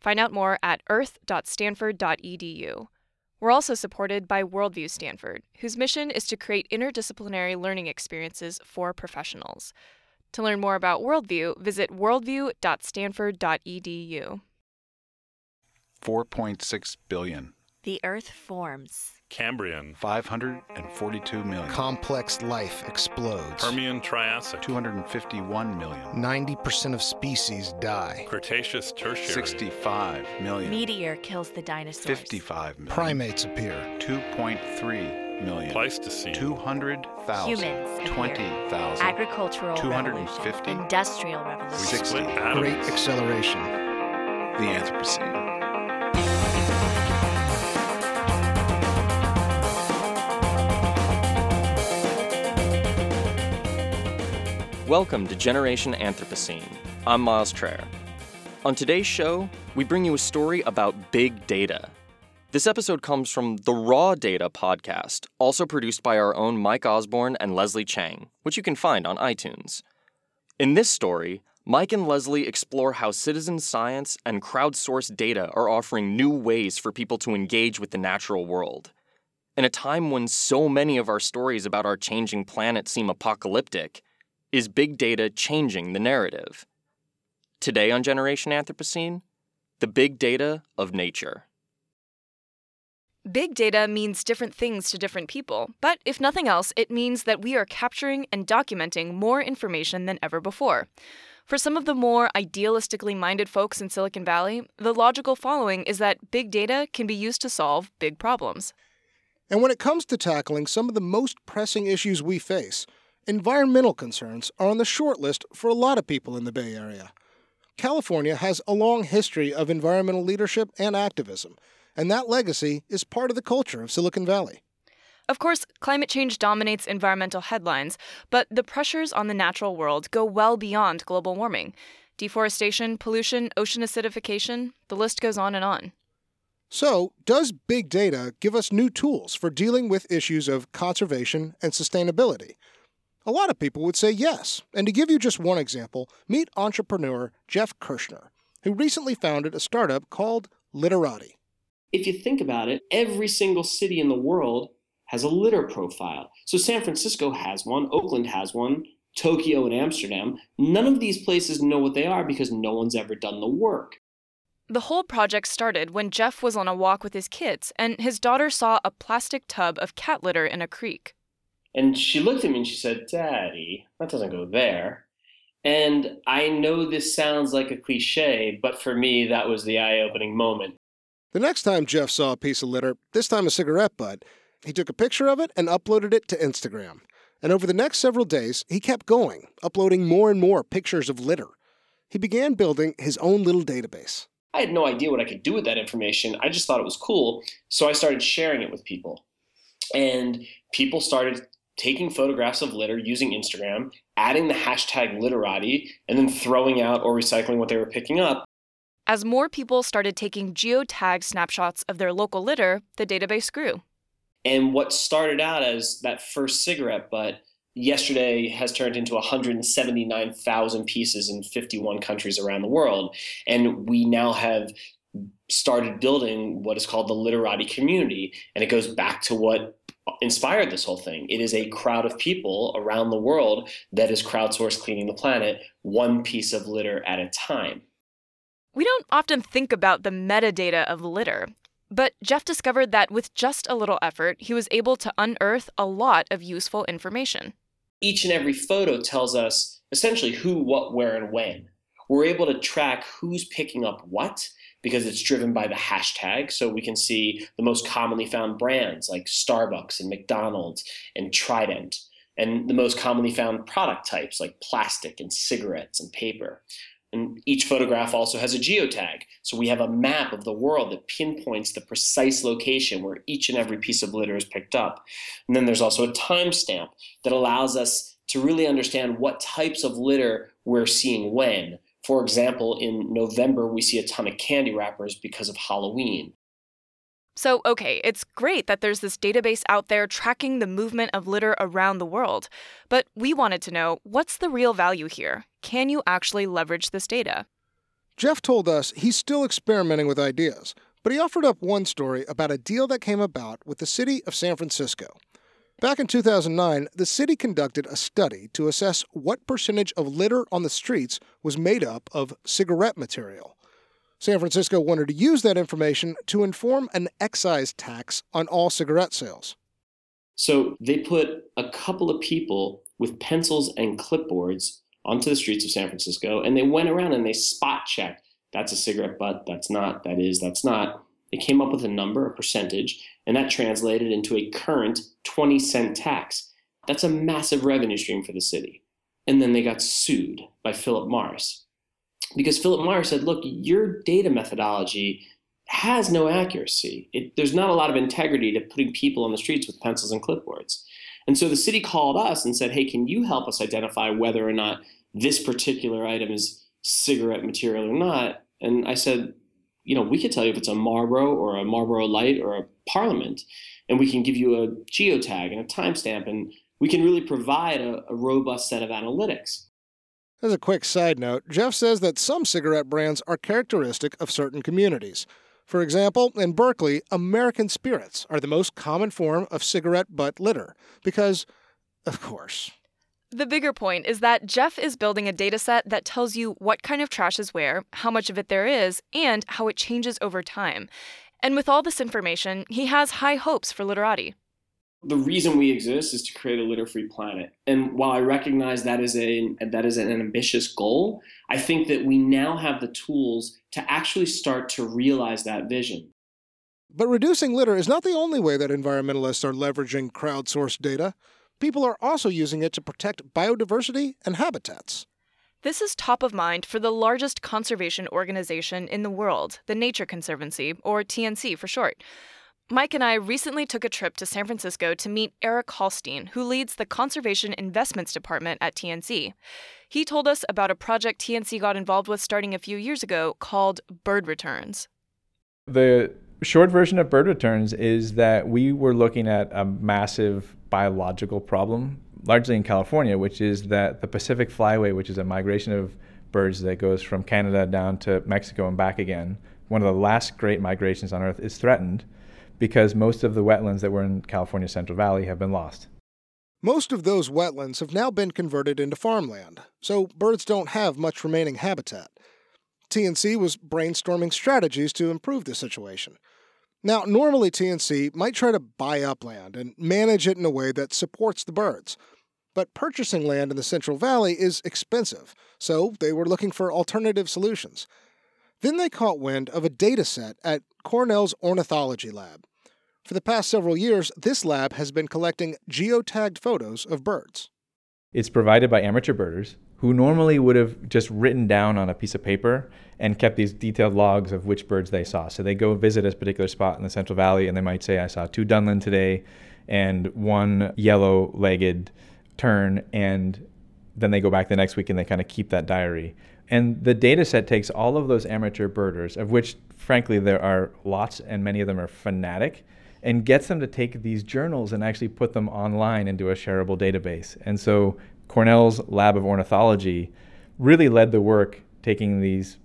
Find out more at earth.stanford.edu. We're also supported by Worldview Stanford, whose mission is to create interdisciplinary learning experiences for professionals. To learn more about Worldview, visit worldview.stanford.edu. 4.6 billion. The Earth forms. Cambrian. 542 million. Complex life explodes. Permian Triassic. 251 million. 90% of species die. Cretaceous Tertiary. 65 million. Meteor kills the dinosaurs. 55 million. Primates appear. 2.3 million. Pleistocene. 200,000. Humans. 20,000. Agricultural. 250. Revolution. Industrial revolution. 60. Great acceleration. The Anthropocene. Welcome to Generation Anthropocene. I'm Miles Traer. On today's show, we bring you a story about big data. This episode comes from the Raw Data podcast, also produced by our own Mike Osborne and Leslie Chang, which you can find on iTunes. In this story, Mike and Leslie explore how citizen science and crowdsourced data are offering new ways for people to engage with the natural world. In a time when so many of our stories about our changing planet seem apocalyptic, is big data changing the narrative? Today on Generation Anthropocene, the big data of nature. Big data means different things to different people, but if nothing else, it means that we are capturing and documenting more information than ever before. For some of the more idealistically minded folks in Silicon Valley, the logical following is that big data can be used to solve big problems. And when it comes to tackling some of the most pressing issues we face, environmental concerns are on the short list for a lot of people in the Bay Area. California has a long history of environmental leadership and activism, and that legacy is part of the culture of Silicon Valley. Of course, climate change dominates environmental headlines, but the pressures on the natural world go well beyond global warming. Deforestation, pollution, ocean acidification, the list goes on and on. So, does big data give us new tools for dealing with issues of conservation and sustainability? A lot of people would say yes, and to give you just one example, meet entrepreneur Jeff Kirshner, who recently founded a startup called Litterati. If you think about it, every single city in the world has a litter profile. So San Francisco has one, Oakland has one, Tokyo and Amsterdam. None of these places know what they are because no one's ever done the work. The whole project started when Jeff was on a walk with his kids, and his daughter saw a plastic tub of cat litter in a creek. And she looked at me and she said, "Daddy, that doesn't go there." And I know this sounds like a cliche, but for me, that was the eye-opening moment. The next time Jeff saw a piece of litter, this time a cigarette butt, he took a picture of it and uploaded it to Instagram. And over the next several days, he kept going, uploading more and more pictures of litter. He began building his own little database. I had no idea what I could do with that information. I just thought it was cool. So I started sharing it with people. And people started taking photographs of litter using Instagram, adding the hashtag Litterati, and then throwing out or recycling what they were picking up. As more people started taking geotag snapshots of their local litter, the database grew. And what started out as that first cigarette butt yesterday has turned into 179,000 pieces in 51 countries around the world. And we now have started building what is called the Litterati community. And it goes back to what inspired this whole thing. It is a crowd of people around the world that is crowdsourced cleaning the planet, one piece of litter at a time. We don't often think about the metadata of litter, but Jeff discovered that with just a little effort, he was able to unearth a lot of useful information. Each and every photo tells us essentially who, what, where, and when. We're able to track who's picking up what, because it's driven by the hashtag. So we can see the most commonly found brands like Starbucks and McDonald's and Trident, and the most commonly found product types like plastic and cigarettes and paper. And each photograph also has a geotag. So we have a map of the world that pinpoints the precise location where each and every piece of litter is picked up. And then there's also a timestamp that allows us to really understand what types of litter we're seeing when. For example, in November, we see a ton of candy wrappers because of Halloween. So, okay, it's great that there's this database out there tracking the movement of litter around the world. But we wanted to know, what's the real value here? Can you actually leverage this data? Jeff told us he's still experimenting with ideas, but he offered up one story about a deal that came about with the city of San Francisco. Back in 2009, the city conducted a study to assess what percentage of litter on the streets was made up of cigarette material. San Francisco wanted to use that information to inform an excise tax on all cigarette sales. So they put a couple of people with pencils and clipboards onto the streets of San Francisco, and they went around and they spot checked. That's a cigarette butt, that's not, that is, that's not. They came up with a number, a percentage, and that translated into a current 20-cent tax. That's a massive revenue stream for the city. And then they got sued by Philip Morris. Because Philip Morris said, look, your data methodology has no accuracy. There's not a lot of integrity to putting people on the streets with pencils and clipboards. And so the city called us and said, hey, can you help us identify whether or not this particular item is cigarette material or not? And I said, you know, we could tell you if it's a Marlboro or a Marlboro Light or a Parliament, and we can give you a geotag and a timestamp, and we can really provide a robust set of analytics. As a quick side note, Jeff says that some cigarette brands are characteristic of certain communities. For example, in Berkeley, American Spirits are the most common form of cigarette butt litter because, of course. The bigger point is that Jeff is building a dataset that tells you what kind of trash is where, how much of it there is, and how it changes over time. And with all this information, he has high hopes for Litterati. The reason we exist is to create a litter-free planet. And while I recognize that is an ambitious goal, I think that we now have the tools to actually start to realize that vision. But reducing litter is not the only way that environmentalists are leveraging crowdsourced data. People are also using it to protect biodiversity and habitats. This is top of mind for the largest conservation organization in the world, the Nature Conservancy, or TNC for short. Mike and I recently took a trip to San Francisco to meet Eric Holstein, who leads the Conservation Investments Department at TNC. He told us about a project TNC got involved with starting a few years ago called Bird Returns. The short version of Bird Returns is that we were looking at a massive biological problem, largely in California, which is that the Pacific flyway, which is a migration of birds that goes from Canada down to Mexico and back again, one of the last great migrations on Earth, is threatened, because most of the wetlands that were in California's Central Valley have been lost. Most of those wetlands have now been converted into farmland, so birds don't have much remaining habitat. TNC was brainstorming strategies to improve the situation. Now, normally TNC might try to buy up land and manage it in a way that supports the birds, but purchasing land in the Central Valley is expensive, so they were looking for alternative solutions. Then they caught wind of a data set at Cornell's Ornithology Lab. For the past several years, this lab has been collecting geotagged photos of birds. It's provided by amateur birders who normally would have just written down on a piece of paper and kept these detailed logs of which birds they saw. So they go visit a particular spot in the Central Valley and they might say, I saw two Dunlin today and one yellow-legged tern, and then they go back the next week and they kind of keep that diary. And the data set takes all of those amateur birders, of which, frankly, there are lots and many of them are fanatic, and gets them to take these journals and actually put them online into a shareable database. And so Cornell's Lab of Ornithology really led the work, taking this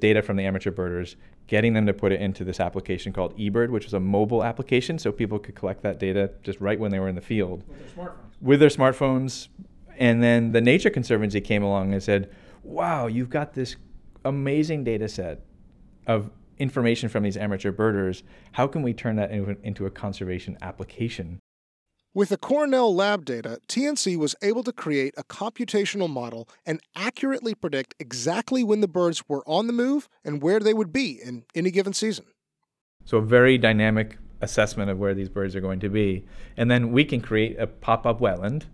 data from the amateur birders, getting them to put it into this application called eBird, which was a mobile application, so people could collect that data just right when they were in the field. With their smartphones. And then the Nature Conservancy came along and said, wow, you've got this amazing data set of information from these amateur birders. How can we turn that into a conservation application? With the Cornell lab data, TNC was able to create a computational model and accurately predict exactly when the birds were on the move and where they would be in any given season. So a very dynamic assessment of where these birds are going to be. And then we can create a pop-up wetland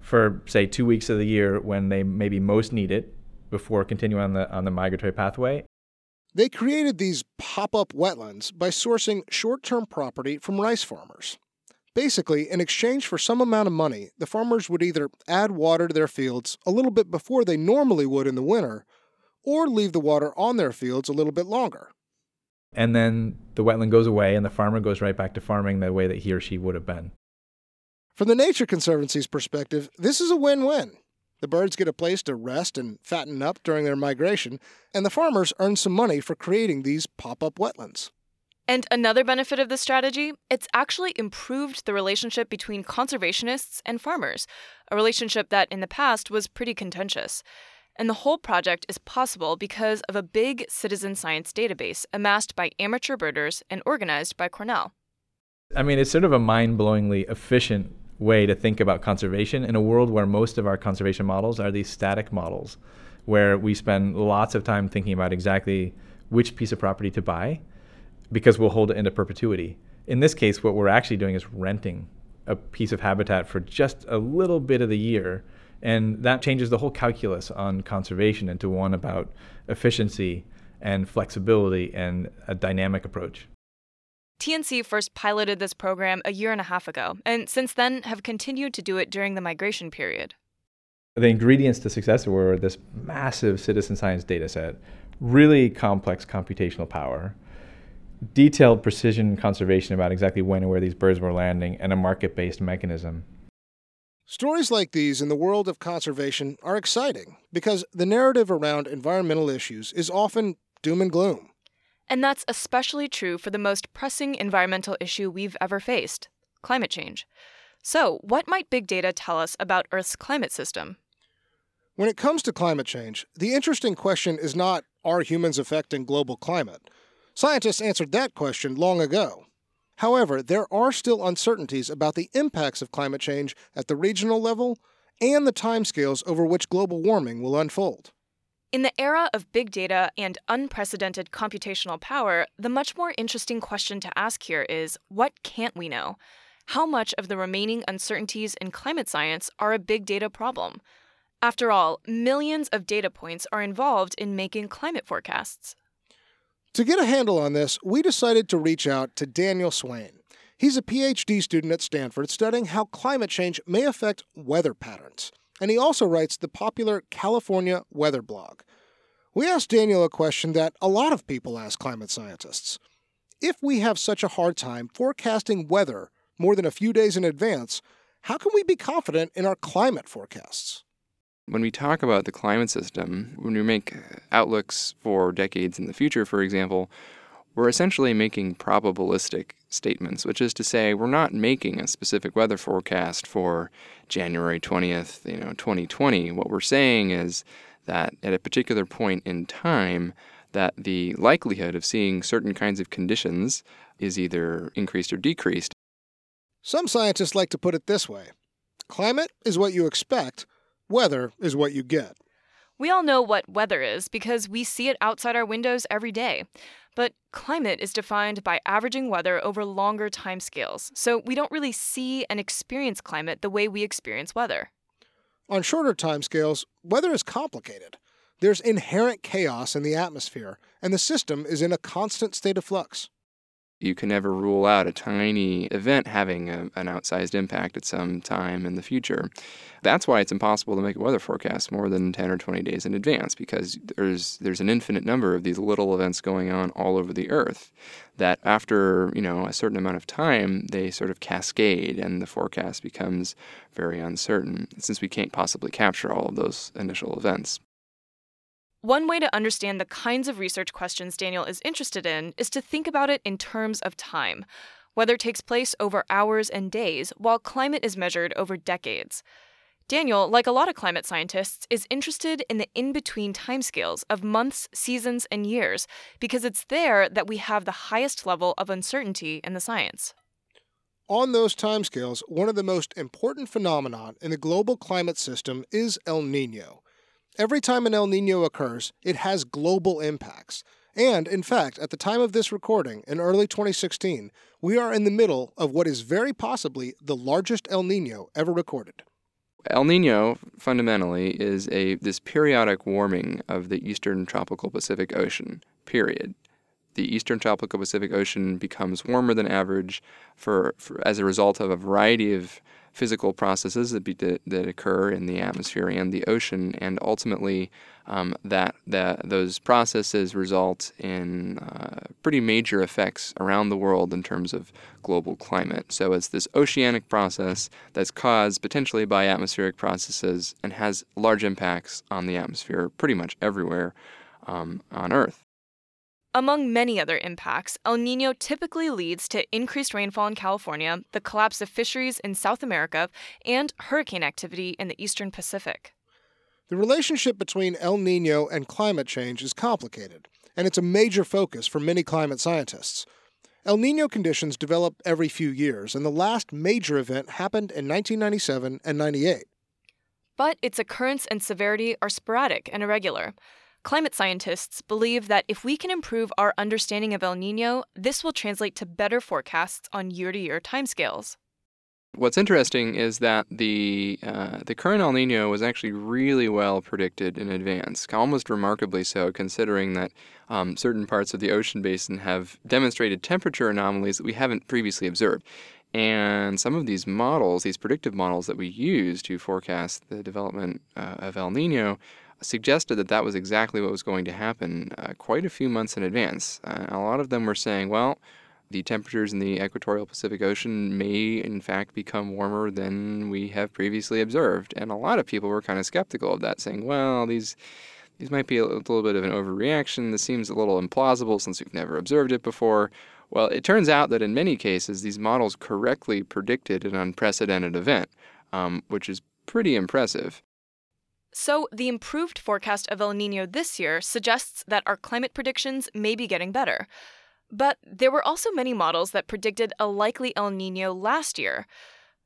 for, say, 2 weeks of the year when they maybe most need it before continuing on the migratory pathway. They created these pop-up wetlands by sourcing short-term property from rice farmers. Basically, in exchange for some amount of money, the farmers would either add water to their fields a little bit before they normally would in the winter, or leave the water on their fields a little bit longer. And then the wetland goes away and the farmer goes right back to farming the way that he or she would have been. From the Nature Conservancy's perspective, this is a win-win. The birds get a place to rest and fatten up during their migration, and the farmers earn some money for creating these pop-up wetlands. And another benefit of this strategy, it's actually improved the relationship between conservationists and farmers, a relationship that in the past was pretty contentious. And the whole project is possible because of a big citizen science database amassed by amateur birders and organized by Cornell. I mean, it's sort of a mind-blowingly efficient way to think about conservation in a world where most of our conservation models are these static models, where we spend lots of time thinking about exactly which piece of property to buy, because we'll hold it into perpetuity. In this case, what we're actually doing is renting a piece of habitat for just a little bit of the year, and that changes the whole calculus on conservation into one about efficiency and flexibility and a dynamic approach. TNC first piloted this program a year and a half ago, and since then have continued to do it during the migration period. The ingredients to success were this massive citizen science data set, really complex computational power, detailed precision conservation about exactly when and where these birds were landing, and a market-based mechanism. Stories like these in the world of conservation are exciting because the narrative around environmental issues is often doom and gloom. And that's especially true for the most pressing environmental issue we've ever faced, climate change. So, what might big data tell us about Earth's climate system? When it comes to climate change, the interesting question is not, are humans affecting global climate? Scientists answered that question long ago. However, there are still uncertainties about the impacts of climate change at the regional level and the timescales over which global warming will unfold. In the era of big data and unprecedented computational power, the much more interesting question to ask here is, what can't we know? How much of the remaining uncertainties in climate science are a big data problem? After all, millions of data points are involved in making climate forecasts. To get a handle on this, we decided to reach out to Daniel Swain. He's a PhD student at Stanford studying how climate change may affect weather patterns, and he also writes the popular California weather blog. We asked Daniel a question that a lot of people ask climate scientists. If we have such a hard time forecasting weather more than a few days in advance, how can we be confident in our climate forecasts? When we talk about the climate system, when we make outlooks for decades in the future, for example, we're essentially making probabilistic statements, which is to say we're not making a specific weather forecast for January 20th, 2020. What we're saying is that at a particular point in time, that the likelihood of seeing certain kinds of conditions is either increased or decreased. Some scientists like to put it this way. Climate is what you expect. Weather is what you get. We all know what weather is because we see it outside our windows every day. But climate is defined by averaging weather over longer timescales, so we don't really see and experience climate the way we experience weather. On shorter timescales, weather is complicated. There's inherent chaos in the atmosphere, and the system is in a constant state of flux. You can never rule out a tiny event having an outsized impact at some time in the future. That's why it's impossible to make a weather forecast more than 10 or 20 days in advance, because there's an infinite number of these little events going on all over the Earth that after, a certain amount of time, they sort of cascade and the forecast becomes very uncertain, since we can't possibly capture all of those initial events. One way to understand the kinds of research questions Daniel is interested in is to think about it in terms of time. Weather takes place over hours and days, while climate is measured over decades. Daniel, like a lot of climate scientists, is interested in the in-between timescales of months, seasons, and years, because it's there that we have the highest level of uncertainty in the science. On those timescales, one of the most important phenomena in the global climate system is El Niño. Every time an El Niño occurs, it has global impacts. And, in fact, at the time of this recording, in early 2016, we are in the middle of what is very possibly the largest El Niño ever recorded. El Niño, fundamentally, is this periodic warming of the eastern tropical Pacific Ocean, period. The eastern tropical Pacific Ocean becomes warmer than average for as a result of a variety of physical processes that occur in the atmosphere and the ocean, and ultimately those processes result in pretty major effects around the world in terms of global climate. So it's this oceanic process that's caused potentially by atmospheric processes and has large impacts on the atmosphere pretty much everywhere on Earth. Among many other impacts, El Niño typically leads to increased rainfall in California, the collapse of fisheries in South America, and hurricane activity in the eastern Pacific. The relationship between El Niño and climate change is complicated, and it's a major focus for many climate scientists. El Niño conditions develop every few years, and the last major event happened in 1997 and 98. But its occurrence and severity are sporadic and irregular. Climate scientists believe that if we can improve our understanding of El Niño, this will translate to better forecasts on year-to-year timescales. What's interesting is that the current El Niño was actually really well predicted in advance, almost remarkably so, considering that certain parts of the ocean basin have demonstrated temperature anomalies that we haven't previously observed. And some of these models, these predictive models that we use to forecast the development of El Niño, suggested that was exactly what was going to happen quite a few months in advance. A lot of them were saying, well, the temperatures in the equatorial Pacific Ocean may, in fact, become warmer than we have previously observed. And a lot of people were kind of skeptical of that, saying, well, these might be a little bit of an overreaction. This seems a little implausible since we've never observed it before. Well, it turns out that in many cases, these models correctly predicted an unprecedented event, which is pretty impressive. So the improved forecast of El Niño this year suggests that our climate predictions may be getting better. But there were also many models that predicted a likely El Niño last year.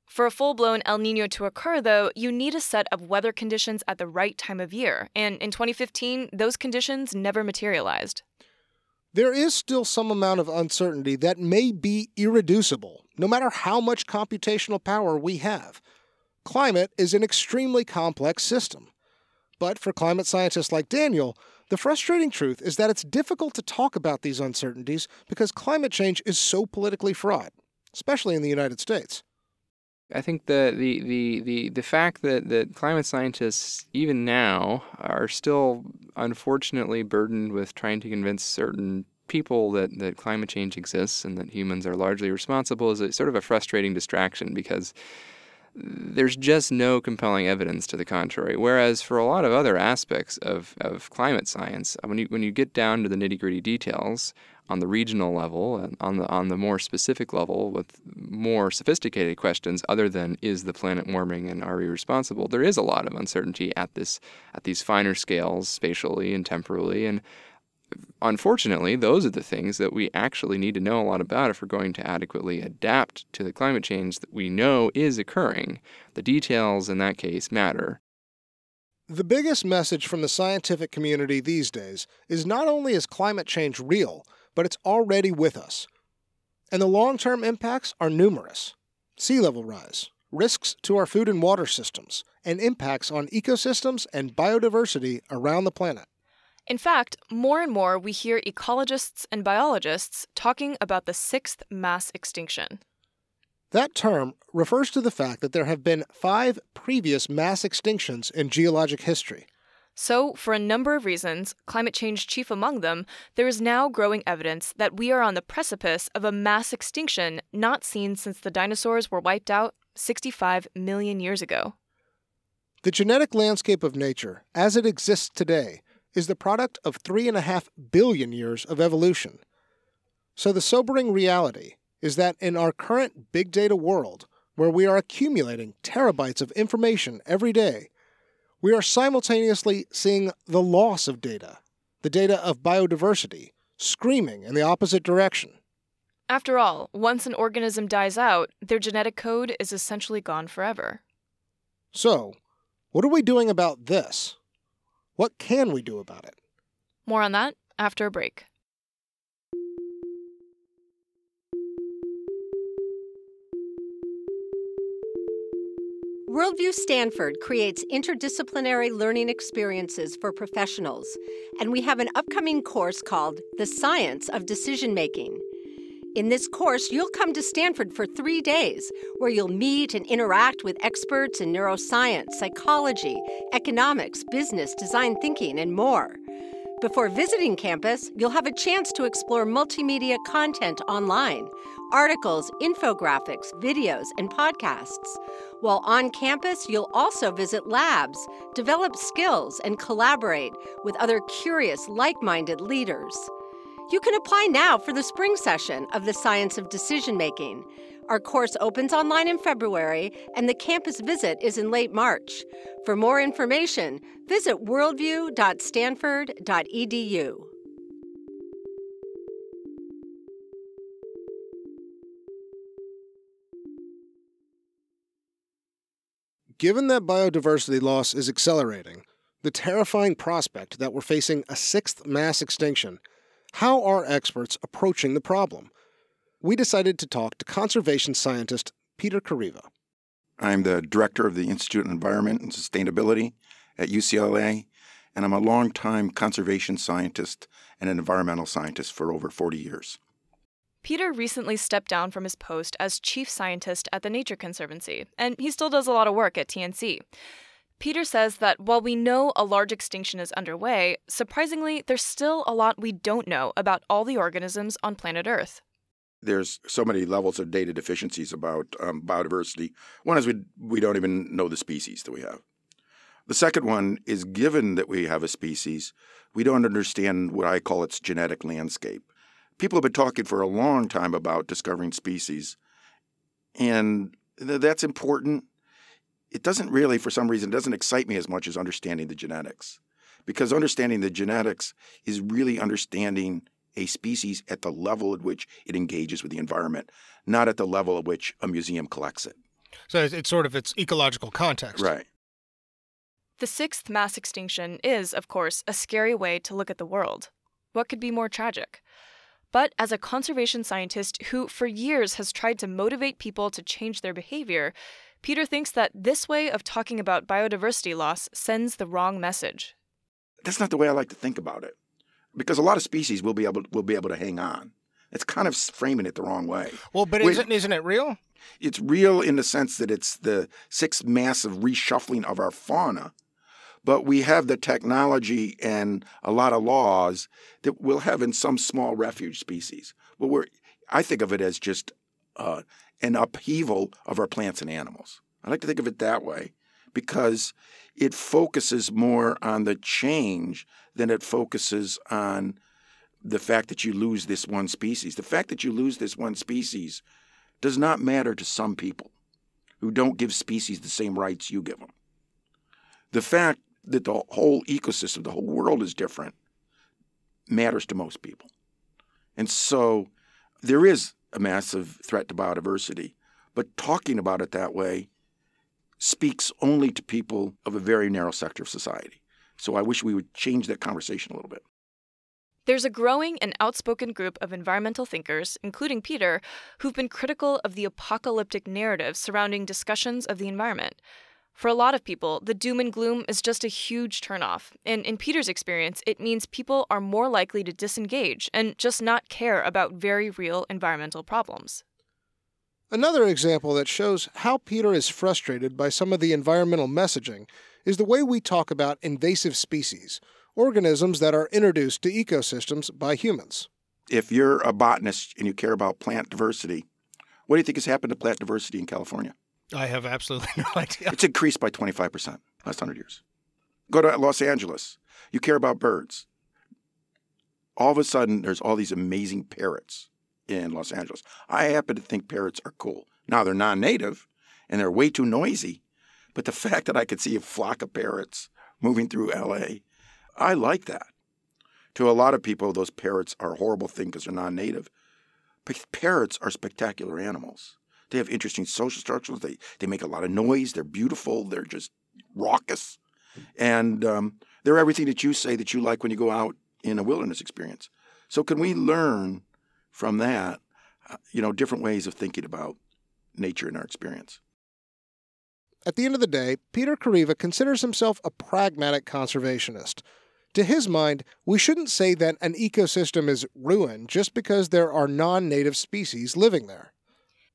For a full-blown El Niño to occur, though, you need a set of weather conditions at the right time of year. And in 2015, those conditions never materialized. There is still some amount of uncertainty that may be irreducible, no matter how much computational power we have. Climate is an extremely complex system. But for climate scientists like Daniel, the frustrating truth is that it's difficult to talk about these uncertainties because climate change is so politically fraught, especially in the United States. I think the fact that climate scientists, even now, are still unfortunately burdened with trying to convince certain people that climate change exists and that humans are largely responsible is sort of a frustrating distraction because there's just no compelling evidence to the contrary. Whereas for a lot of other aspects of climate science, when you get down to the nitty-gritty details on the regional level and on the more specific level with more sophisticated questions other than is the planet warming and are we responsible, there is a lot of uncertainty at these finer scales spatially and temporally. And unfortunately, those are the things that we actually need to know a lot about if we're going to adequately adapt to the climate change that we know is occurring. The details in that case matter. The biggest message from the scientific community these days is not only is climate change real, but it's already with us. And the long-term impacts are numerous. Sea level rise, risks to our food and water systems, and impacts on ecosystems and biodiversity around the planet. In fact, more and more we hear ecologists and biologists talking about the sixth mass extinction. That term refers to the fact that there have been 5 previous mass extinctions in geologic history. So, for a number of reasons, climate change chief among them, there is now growing evidence that we are on the precipice of a mass extinction not seen since the dinosaurs were wiped out 65 million years ago. The genetic landscape of nature, as it exists today, is the product of 3.5 billion years of evolution. So the sobering reality is that in our current big data world, where we are accumulating terabytes of information every day, we are simultaneously seeing the loss of data, the data of biodiversity, screaming in the opposite direction. After all, once an organism dies out, their genetic code is essentially gone forever. So, what are we doing about this? What can we do about it? More on that after a break. Worldview Stanford creates interdisciplinary learning experiences for professionals, and we have an upcoming course called The Science of Decision Making. In this course, you'll come to Stanford for 3 days, where you'll meet and interact with experts in neuroscience, psychology, economics, business, design thinking, and more. Before visiting campus, you'll have a chance to explore multimedia content online, articles, infographics, videos, and podcasts. While on campus, you'll also visit labs, develop skills, and collaborate with other curious, like-minded leaders. You can apply now for the spring session of The Science of Decision Making. Our course opens online in February, and the campus visit is in late March. For more information, visit worldview.stanford.edu. Given that biodiversity loss is accelerating, the terrifying prospect that we're facing a 6th mass extinction, how are experts approaching the problem? We decided to talk to conservation scientist Peter Kariva. I'm the director of the Institute of Environment and Sustainability at UCLA, and I'm a longtime conservation scientist and an environmental scientist for over 40 years. Peter recently stepped down from his post as chief scientist at the Nature Conservancy, and he still does a lot of work at TNC. Peter says that while we know a large extinction is underway, surprisingly, there's still a lot we don't know about all the organisms on planet Earth. There's so many levels of data deficiencies about biodiversity. One is we don't even know the species that we have. The second one is, given that we have a species, we don't understand what I call its genetic landscape. People have been talking for a long time about discovering species, and that's important. It doesn't really, for some reason, doesn't excite me as much as understanding the genetics, because understanding the genetics is really understanding a species at the level at which it engages with the environment, not at the level at which a museum collects it. So it's sort of its ecological context. Right. The 6th mass extinction is, of course, a scary way to look at the world. What could be more tragic? But as a conservation scientist who for years has tried to motivate people to change their behavior, Peter thinks that this way of talking about biodiversity loss sends the wrong message. That's not the way I like to think about it, because a lot of species will be able to hang on. It's kind of framing it the wrong way. Well, but isn't it real? It's real in the sense that it's the 6th massive reshuffling of our fauna. But we have the technology and a lot of laws that we'll have in some small refuge species. But I think of it as just an upheaval of our plants and animals. I like to think of it that way, because it focuses more on the change than it focuses on the fact that you lose this one species. The fact that you lose this one species does not matter to some people who don't give species the same rights you give them. The fact that the whole ecosystem, the whole world is different, matters to most people. And so there is a massive threat to biodiversity, but talking about it that way speaks only to people of a very narrow sector of society. So I wish we would change that conversation a little bit. There's a growing and outspoken group of environmental thinkers, including Peter, who've been critical of the apocalyptic narrative surrounding discussions of the environment. For a lot of people, the doom and gloom is just a huge turnoff, and in Peter's experience, it means people are more likely to disengage and just not care about very real environmental problems. Another example that shows how Peter is frustrated by some of the environmental messaging is the way we talk about invasive species, organisms that are introduced to ecosystems by humans. If you're a botanist and you care about plant diversity, what do you think has happened to plant diversity in California? I have absolutely no idea. It's increased by 25% last 100 years. Go to Los Angeles. You care about birds. All of a sudden, there's all these amazing parrots in Los Angeles. I happen to think parrots are cool. Now, they're non-native, and they're way too noisy. But the fact that I could see a flock of parrots moving through L.A., I like that. To a lot of people, those parrots are a horrible thing because they're non-native. But parrots are spectacular animals. They have interesting social structures. They make a lot of noise. They're beautiful. They're just raucous. And they're everything that you say that you like when you go out in a wilderness experience. So can we learn from that, different ways of thinking about nature in our experience? At the end of the day, Peter Kariva considers himself a pragmatic conservationist. To his mind, we shouldn't say that an ecosystem is ruined just because there are non-native species living there.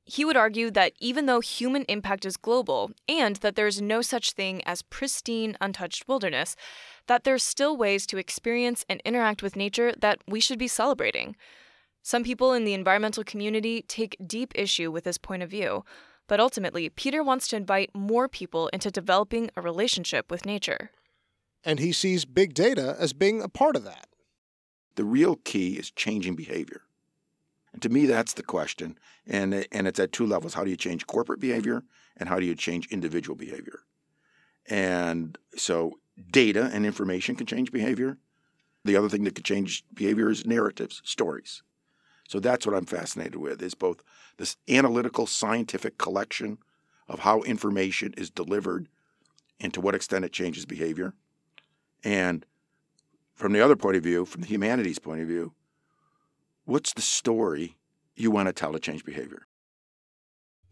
He would argue that even though human impact is global and that there is no such thing as pristine, untouched wilderness, that there's still ways to experience and interact with nature that we should be celebrating. Some people in the environmental community take deep issue with this point of view, but ultimately, Peter wants to invite more people into developing a relationship with nature. And he sees big data as being a part of that. The real key is changing behavior. And to me, that's the question. And it's at two levels. How do you change corporate behavior? And how do you change individual behavior? And so data and information can change behavior. The other thing that could change behavior is narratives, stories. So that's what I'm fascinated with, is both this analytical, scientific collection of how information is delivered and to what extent it changes behavior. And from the other point of view, from the humanities point of view, what's the story you want to tell to change behavior?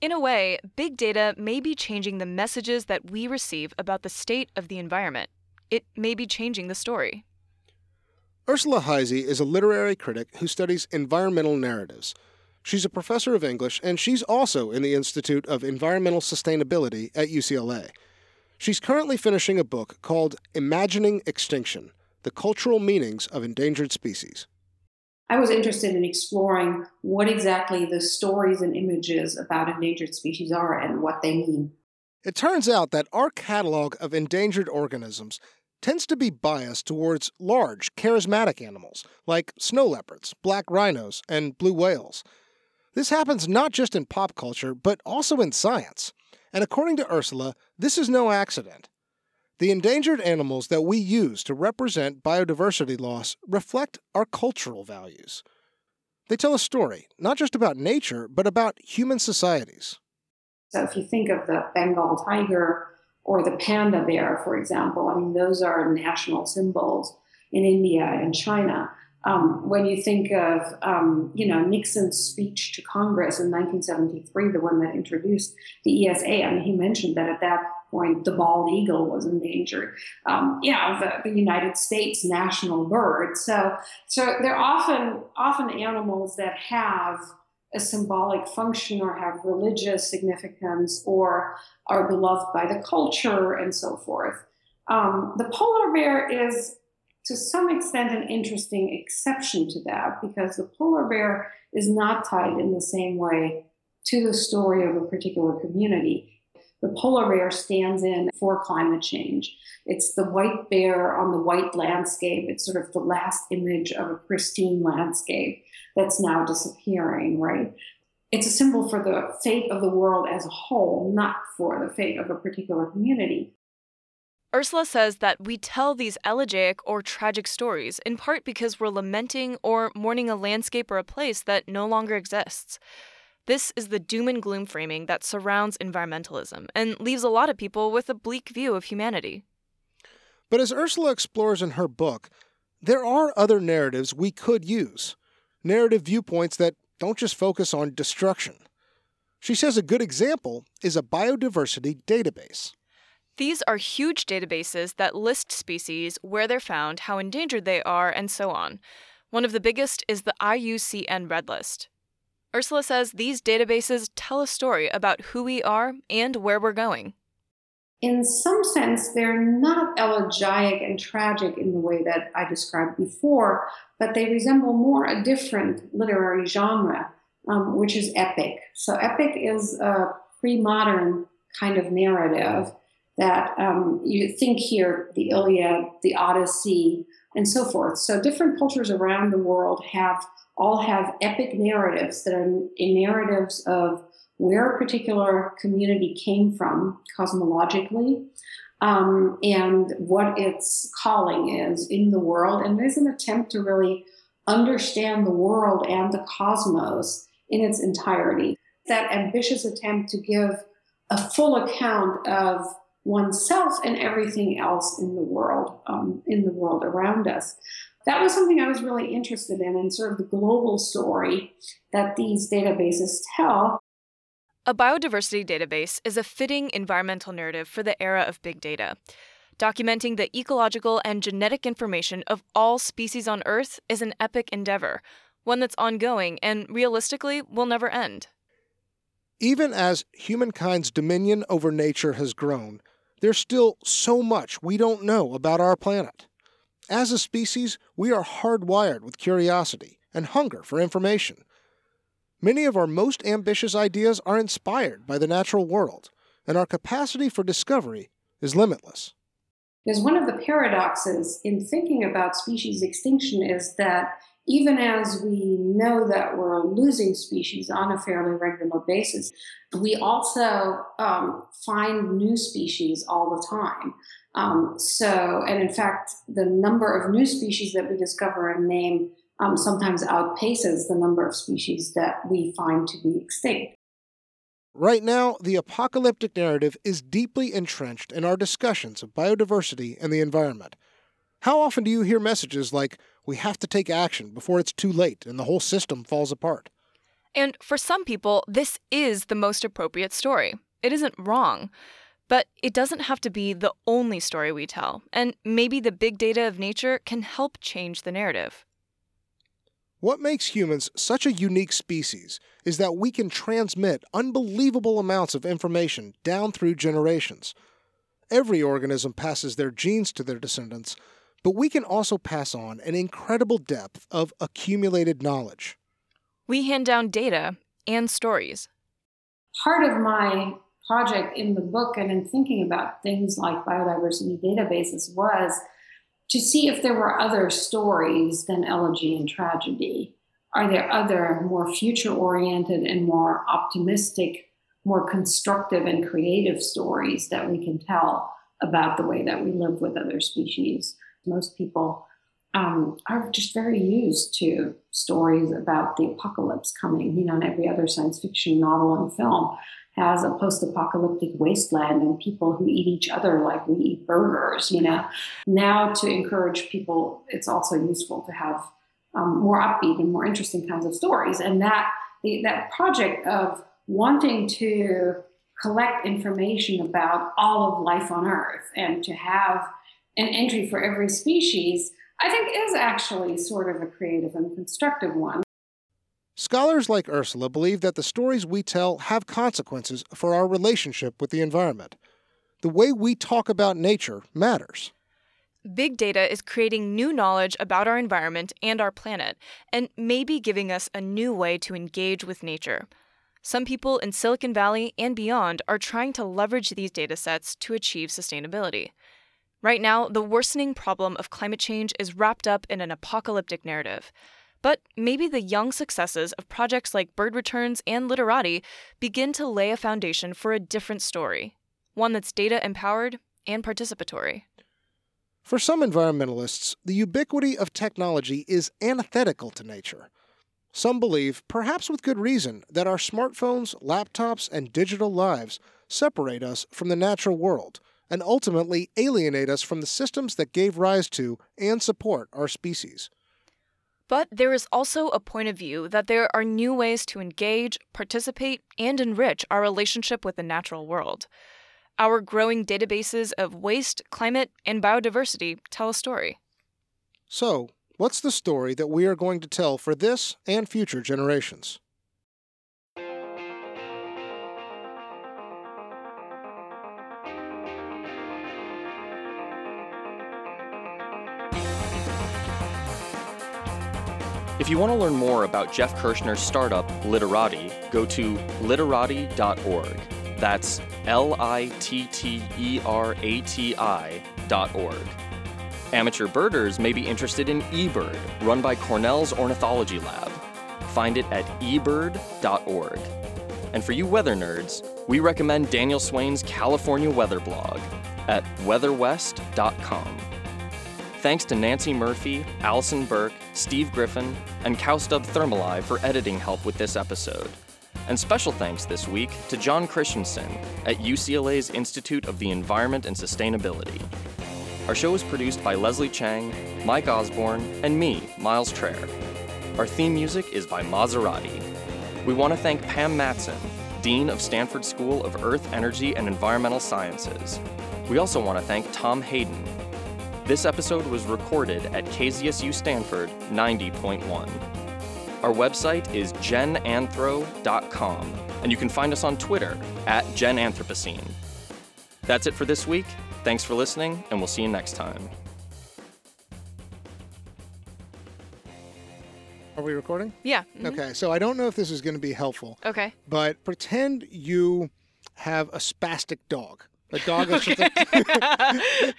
In a way, big data may be changing the messages that we receive about the state of the environment. It may be changing the story. Ursula Heisey is a literary critic who studies environmental narratives. She's a professor of English, and she's also in the Institute of Environmental Sustainability at UCLA. She's currently finishing a book called Imagining Extinction: The Cultural Meanings of Endangered Species. I was interested in exploring what exactly the stories and images about endangered species are and what they mean. It turns out that our catalog of endangered organisms tends to be biased towards large, charismatic animals like snow leopards, black rhinos, and blue whales. This happens not just in pop culture, but also in science. And according to Ursula, this is no accident. The endangered animals that we use to represent biodiversity loss reflect our cultural values. They tell a story, not just about nature, but about human societies. So if you think of the Bengal tiger or the panda bear, for example, I mean, those are national symbols in India and China. When you think of, Nixon's speech to Congress in 1973, the one that introduced the ESA, I mean, he mentioned that at that point, the bald eagle was endangered. The United States national bird. So they're often animals that have a symbolic function or have religious significance or are beloved by the culture and so forth. The polar bear is, to some extent, an interesting exception to that, because the polar bear is not tied in the same way to the story of a particular community. The polar bear stands in for climate change. It's the white bear on the white landscape. It's sort of the last image of a pristine landscape that's now disappearing, right? It's a symbol for the fate of the world as a whole, not for the fate of a particular community. Ursula says that we tell these elegiac or tragic stories in part because we're lamenting or mourning a landscape or a place that no longer exists. This is the doom and gloom framing that surrounds environmentalism and leaves a lot of people with a bleak view of humanity. But as Ursula explores in her book, there are other narratives we could use, narrative viewpoints that don't just focus on destruction. She says a good example is a biodiversity database. These are huge databases that list species, where they're found, how endangered they are, and so on. One of the biggest is the IUCN Red List. Ursula says these databases tell a story about who we are and where we're going. In some sense, they're not elegiac and tragic in the way that I described before, but they resemble more a different literary genre, which is epic. So epic is a pre-modern kind of narrative that you think here, the Iliad, the Odyssey, and so forth. So different cultures around the world have epic narratives that are narratives of where a particular community came from cosmologically, and what its calling is in the world. And there's an attempt to really understand the world and the cosmos in its entirety. That ambitious attempt to give a full account of oneself and everything else in the world around us. That was something I was really interested in, and sort of the global story that these databases tell. A biodiversity database is a fitting environmental narrative for the era of big data. Documenting the ecological and genetic information of all species on Earth is an epic endeavor, one that's ongoing and realistically will never end. Even as humankind's dominion over nature has grown, there's still so much we don't know about our planet. As a species, we are hardwired with curiosity and hunger for information. Many of our most ambitious ideas are inspired by the natural world, and our capacity for discovery is limitless. Because one of the paradoxes in thinking about species extinction is that even as we know that we're losing species on a fairly regular basis, we also find new species all the time. And in fact, the number of new species that we discover and name sometimes outpaces the number of species that we find to be extinct. Right now, the apocalyptic narrative is deeply entrenched in our discussions of biodiversity and the environment. How often do you hear messages like, "We have to take action before it's too late and the whole system falls apart"? And for some people, this is the most appropriate story. It isn't wrong. But it doesn't have to be the only story we tell, and maybe the big data of nature can help change the narrative. What makes humans such a unique species is that we can transmit unbelievable amounts of information down through generations. Every organism passes their genes to their descendants, but we can also pass on an incredible depth of accumulated knowledge. We hand down data and stories. Part of my project in the book and in thinking about things like biodiversity databases was to see if there were other stories than elegy and tragedy. Are there other more future-oriented and more optimistic, more constructive and creative stories that we can tell about the way that we live with other species? Most people are just very used to stories about the apocalypse coming, and every other science fiction novel and film has a post-apocalyptic wasteland and people who eat each other like we eat burgers, Now, to encourage people, it's also useful to have more upbeat and more interesting kinds of stories. And that project of wanting to collect information about all of life on Earth and to have an entry for every species, I think is actually sort of a creative and constructive one. Scholars like Ursula believe that the stories we tell have consequences for our relationship with the environment. The way we talk about nature matters. Big data is creating new knowledge about our environment and our planet, and maybe giving us a new way to engage with nature. Some people in Silicon Valley and beyond are trying to leverage these data sets to achieve sustainability. Right now, the worsening problem of climate change is wrapped up in an apocalyptic narrative. But maybe the young successes of projects like Bird Returns and Litterati begin to lay a foundation for a different story, one that's data-empowered and participatory. For some environmentalists, the ubiquity of technology is antithetical to nature. Some believe, perhaps with good reason, that our smartphones, laptops, and digital lives separate us from the natural world and ultimately alienate us from the systems that gave rise to and support our species. But there is also a point of view that there are new ways to engage, participate, and enrich our relationship with the natural world. Our growing databases of waste, climate, and biodiversity tell a story. So, what's the story that we are going to tell for this and future generations? If you want to learn more about Jeff Kirshner's startup, Litterati, go to litterati.org. That's litterati.org. Amateur birders may be interested in eBird, run by Cornell's Ornithology Lab. Find it at eBird.org. And for you weather nerds, we recommend Daniel Swain's California weather blog at weatherwest.com. Thanks to Nancy Murphy, Allison Burke, Steve Griffin, and Cowstub Thermali for editing help with this episode. And special thanks this week to John Christensen at UCLA's Institute of the Environment and Sustainability. Our show is produced by Leslie Chang, Mike Osborne, and me, Miles Traer. Our theme music is by Maserati. We want to thank Pam Matson, Dean of Stanford School of Earth, Energy, and Environmental Sciences. We also want to thank Tom Hayden. This episode was recorded at KZSU Stanford 90.1. Our website is genanthro.com, and you can find us on Twitter at genanthropocene. That's it for this week. Thanks for listening, and we'll see you next time. Are we recording? Yeah. Mm-hmm. Okay, so I don't know if this is going to be helpful. Okay. But pretend you have a spastic dog. A dog that's okay.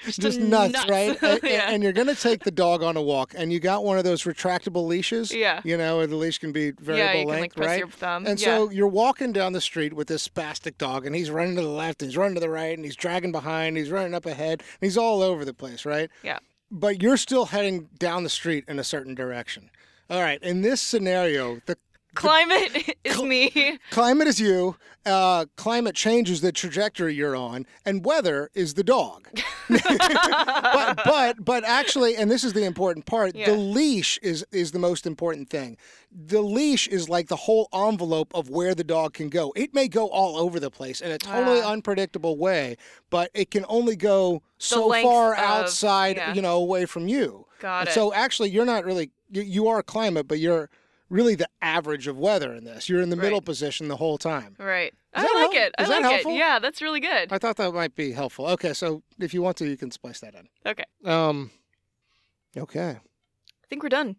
just nuts, right? Yeah. And you're going to take the dog on a walk, and you got one of those retractable leashes. Yeah. You know, the leash can be variable length, right? Yeah, you can, like, press your thumb. And so you're walking down the street with this spastic dog, and he's running to the left, and he's running to the right, and he's dragging behind, and he's running up ahead, and he's all over the place, right? Yeah. But you're still heading down the street in a certain direction. All right, in this scenario, the climate is me. Climate is you. Climate changes the trajectory you're on, and weather is the dog. but actually, and this is the important part, the leash is the most important thing. The leash is like the whole envelope of where the dog can go. It may go all over the place in a totally unpredictable way, but it can only go so far outside, away from you. Got it. So actually, you're not really, you are climate, but you're really the average of weather in this. You're in the middle position the whole time. Right. I like it. I like it. Yeah, that's really good. I thought that might be helpful. Okay, so if you want to, you can splice that in. Okay. Okay. I think we're done.